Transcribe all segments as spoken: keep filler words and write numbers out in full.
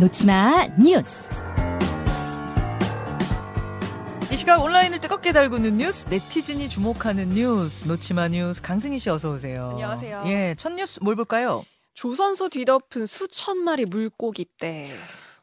놓치마 뉴스. 이 시각 온라인을 뜨겁게 달구는 뉴스, 네티즌이 주목하는 뉴스, 놓치마 뉴스. 강승희 씨 어서 오세요. 안녕하세요. 예, 첫 뉴스 뭘 볼까요? 조선소 뒤덮은 수천 마리 물고기 떼.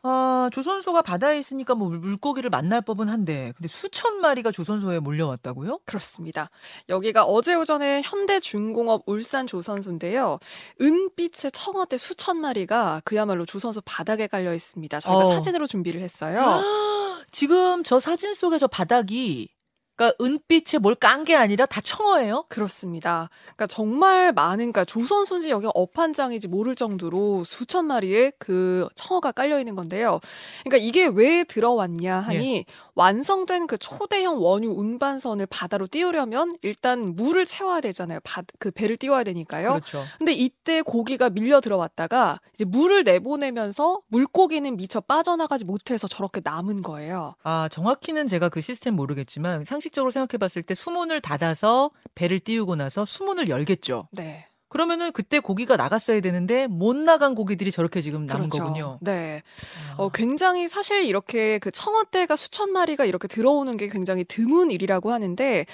아, 조선소가 바다에 있으니까 뭐 물고기를 만날 법은 한데, 근데 수천 마리가 조선소에 몰려왔다고요? 그렇습니다. 여기가 어제 오전에 현대중공업 울산 조선소인데요. 은빛의 청어떼 수천 마리가 그야말로 조선소 바닥에 깔려 있습니다. 저희가 어. 사진으로 준비를 했어요. 아, 지금 저 사진 속에 저 바닥이 그러니까 은빛에 뭘 깐 게 아니라 다 청어예요? 그렇습니다. 그러니까 정말 많은, 그러니까 조선소인지 여기 업한장인지 모를 정도로 수천 마리의 그 청어가 깔려 있는 건데요. 그러니까 이게 왜 들어왔냐 하니, 예. 완성된 그 초대형 원유 운반선을 바다로 띄우려면 일단 물을 채워야 되잖아요. 바, 그 배를 띄워야 되니까요. 그렇죠. 근데 이때 고기가 밀려 들어왔다가 이제 물을 내보내면서 물고기는 미처 빠져나가지 못해서 저렇게 남은 거예요. 아, 정확히는 제가 그 시스템 모르겠지만 상식적으로 생각해봤을 때 수문을 닫아서 배를 띄우고 나서 수문을 열겠죠. 네. 그러면은 그때 고기가 나갔어야 되는데 못 나간 고기들이 저렇게 지금 남은 그렇죠. 거군요. 네. 아. 어, 굉장히 사실 이렇게 그 청어떼가 수천 마리가 이렇게 들어오는 게 굉장히 드문 일이라고 하는데,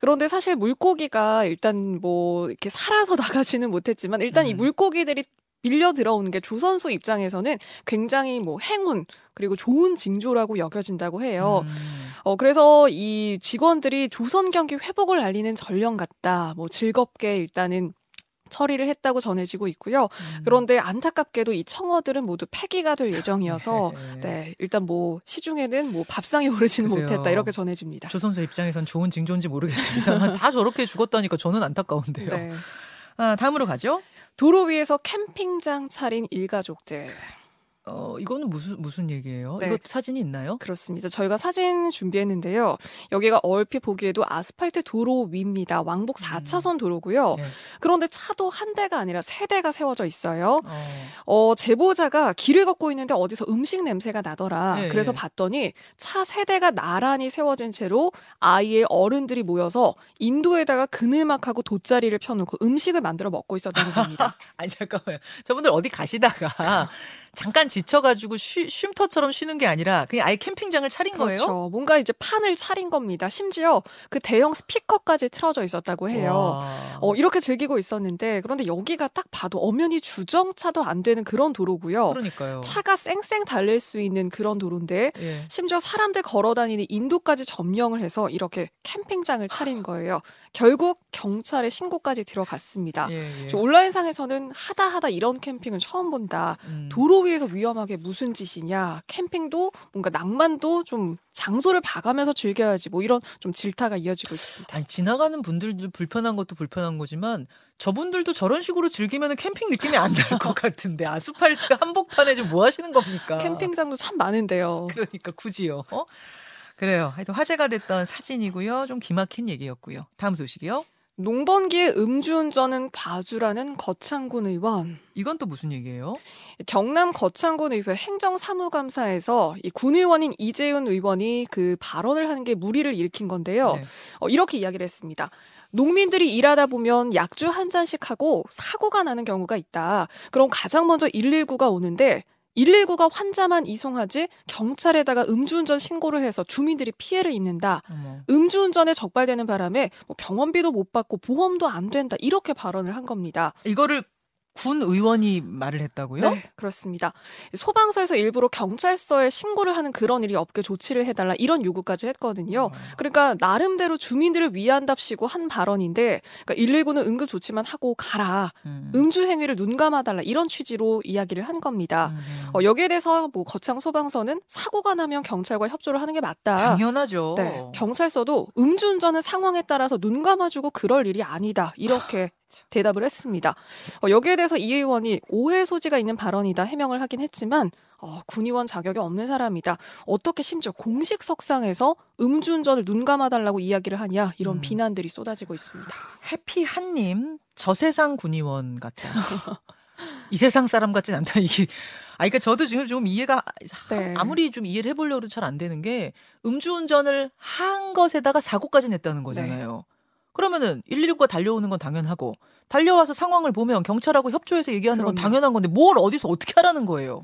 그런데 사실 물고기가 일단 뭐 이렇게 살아서 나가지는 못했지만 일단 음. 이 물고기들이 밀려 들어오는 게 조선소 입장에서는 굉장히 뭐 행운 그리고 좋은 징조라고 여겨진다고 해요. 음. 어, 그래서 이 직원들이 조선 경기 회복을 알리는 전령 같다. 뭐 즐겁게 일단은 처리를 했다고 전해지고 있고요. 음. 그런데 안타깝게도 이 청어들은 모두 폐기가 될 예정이어서 네, 네 일단 뭐 시중에는 뭐 밥상에 오르지는 글쎄요. 못했다 이렇게 전해집니다. 조선소 입장에선 좋은 징조인지 모르겠습니다만 다 저렇게 죽었다니까 저는 안타까운데요. 네. 아, 다음으로 가죠. 도로 위에서 캠핑장 차린 일가족들. 어, 이거는 무슨, 무슨 얘기예요? 네. 이거 사진이 있나요? 그렇습니다. 저희가 사진 준비했는데요. 여기가 얼핏 보기에도 아스팔트 도로 위입니다. 왕복 사 차선 도로고요. 네. 그런데 차도 한 대가 아니라 세 대가 세워져 있어요. 어. 어, 제보자가 길을 걷고 있는데 어디서 음식 냄새가 나더라. 네, 그래서 네. 봤더니 차 세 대가 나란히 세워진 채로 아이의 어른들이 모여서 인도에다가 그늘막하고 돗자리를 펴놓고 음식을 만들어 먹고 있었다는 겁니다. 아니, 잠깐만요. 저분들 어디 가시다가 잠깐 지쳐가지고 쉬, 쉼터처럼 쉬는 게 아니라 그냥 아예 캠핑장을 차린 그렇죠. 거예요? 그렇죠. 뭔가 이제 판을 차린 겁니다. 심지어 그 대형 스피커까지 틀어져 있었다고 해요. 어, 이렇게 즐기고 있었는데, 그런데 여기가 딱 봐도 엄연히 주정차도 안 되는 그런 도로고요. 그러니까요. 차가 쌩쌩 달릴 수 있는 그런 도로인데 예. 심지어 사람들 걸어다니는 인도까지 점령을 해서 이렇게 캠핑장을 차린 거예요. 결국 경찰에 신고까지 들어갔습니다. 예, 예. 온라인상에서는 하다 하다 이런 캠핑은 처음 본다. 음. 도로 위에서 위험하게 무슨 짓이냐. 캠핑도 뭔가 낭만도 좀 장소를 봐가면서 즐겨야지. 뭐 이런 좀 질타가 이어지고 있습니다. 아니, 지나가는 분들도 불편한 것도 불편한 거지만 저분들도 저런 식으로 즐기면 캠핑 느낌이 안 날 것 같은데 아스팔트 한복판에 좀 뭐 하시는 겁니까? 캠핑장도 참 많은데요. 그러니까 굳이요. 어? 그래요. 하여튼 화제가 됐던 사진이고요. 좀 기막힌 얘기였고요. 다음 소식이요. 농번기에 음주운전은 봐주라는 거창군 의원. 이건 또 무슨 얘기예요? 경남 거창군 의회 행정사무감사에서 이 군 의원인 이재훈 의원이 그 발언을 한 게 물의를 일으킨 건데요. 네. 어, 이렇게 이야기를 했습니다. 농민들이 일하다 보면 약주 한 잔씩 하고 사고가 나는 경우가 있다. 그럼 가장 먼저 일일구가 오는데 일일구가 환자만 이송하지 경찰에다가 음주운전 신고를 해서 주민들이 피해를 입는다. 어머. 음주운전에 적발되는 바람에 뭐 병원비도 못 받고 보험도 안 된다. 이렇게 발언을 한 겁니다. 이거를 군 의원이 말을 했다고요? 네, 그렇습니다. 소방서에서 일부러 경찰서에 신고를 하는 그런 일이 없게 조치를 해달라 이런 요구까지 했거든요. 그러니까 나름대로 주민들을 위한답시고 한 발언인데, 그러니까 일일구는 응급 조치만 하고 가라. 음주 행위를 눈감아달라 이런 취지로 이야기를 한 겁니다. 어, 여기에 대해서 뭐 거창 소방서는 사고가 나면 경찰과 협조를 하는 게 맞다. 당연하죠. 네, 경찰서도 음주운전은 상황에 따라서 눈감아주고 그럴 일이 아니다. 이렇게 대답을 했습니다. 어, 여기에 대해서 이 의원이 오해 소지가 있는 발언이다 해명을 하긴 했지만 어, 군의원 자격이 없는 사람이다. 어떻게 심지어 공식 석상에서 음주운전을 눈감아달라고 이야기를 하냐 이런 음. 비난들이 쏟아지고 있습니다. 해피한님 저 세상 군의원 같아요. 이 세상 사람 같진 않다. 이게 아, 그러니까 저도 지금 좀 이해가 네. 아무리 좀 이해를 해보려도 잘 안 되는 게 음주운전을 한 것에다가 사고까지 냈다는 거잖아요. 네. 그러면은 일일구가 달려오는 건 당연하고 달려와서 상황을 보면 경찰하고 협조해서 얘기하는 그럼요. 건 당연한 건데 뭘 어디서 어떻게 하라는 거예요?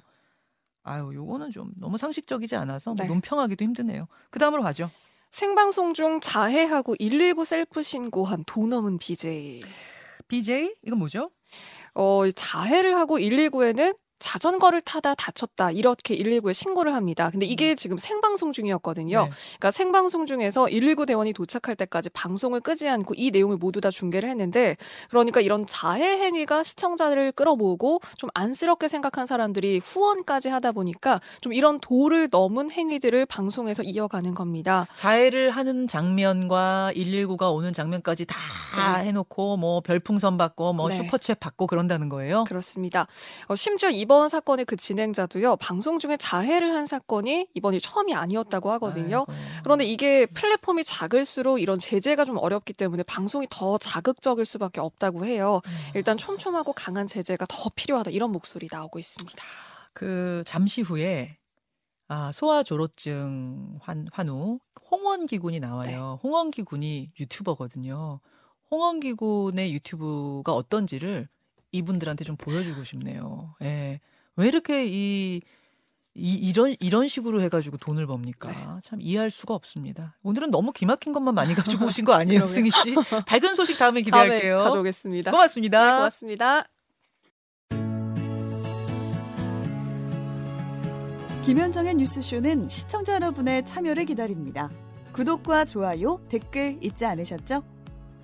아유, 요거는 좀 너무 상식적이지 않아서 네. 뭐 논평하기도 힘드네요. 그 다음으로 가죠. 생방송 중 자해하고 일일구 셀프 신고한 도 넘은 비제이. 비제이? 이건 뭐죠? 어, 자해를 하고 일일구에는 자전거를 타다 다쳤다 이렇게 일일구에 신고를 합니다. 근데 이게 지금 생방송 중이었거든요. 네. 그러니까 생방송 중에서 일일구 대원이 도착할 때까지 방송을 끄지 않고 이 내용을 모두 다 중계를 했는데, 그러니까 이런 자해 행위가 시청자를 끌어모으고 좀 안쓰럽게 생각한 사람들이 후원까지 하다 보니까 좀 이런 도를 넘은 행위들을 방송에서 이어가는 겁니다. 자해를 하는 장면과 일일구가 오는 장면까지 다 해놓고 뭐 별풍선 받고 뭐 네. 슈퍼챗 받고 그런다는 거예요? 그렇습니다. 어, 심지어 이 이번 사건의 그 진행자도요, 방송 중에 자해를 한 사건이 이번이 처음이 아니었다고 하거든요. 아이고. 그런데 이게 플랫폼이 작을수록 이런 제재가 좀 어렵기 때문에 방송이 더 자극적일 수밖에 없다고 해요. 일단 촘촘하고 강한 제재가 더 필요하다, 이런 목소리 나오고 있습니다. 그 잠시 후에 아, 소아조로증 환, 환우 홍원기 군이 나와요. 네. 홍원기 군이 유튜버거든요. 홍원기 군의 유튜브가 어떤지를 이분들한테 좀 보여주고 싶네요. 예. 왜 이렇게 이, 이 이런 이런 식으로 해가지고 돈을 법니까? 네. 참 이해할 수가 없습니다. 오늘은 너무 기막힌 것만 많이 가지고 오신 거 아니에요, 승희 씨? 밝은 소식 다음에 기대할게요. 다음에 가져오겠습니다. 고맙습니다. 네, 고맙습니다. 김현정의 뉴스쇼는 시청자 여러분의 참여를 기다립니다. 구독과 좋아요, 댓글 잊지 않으셨죠?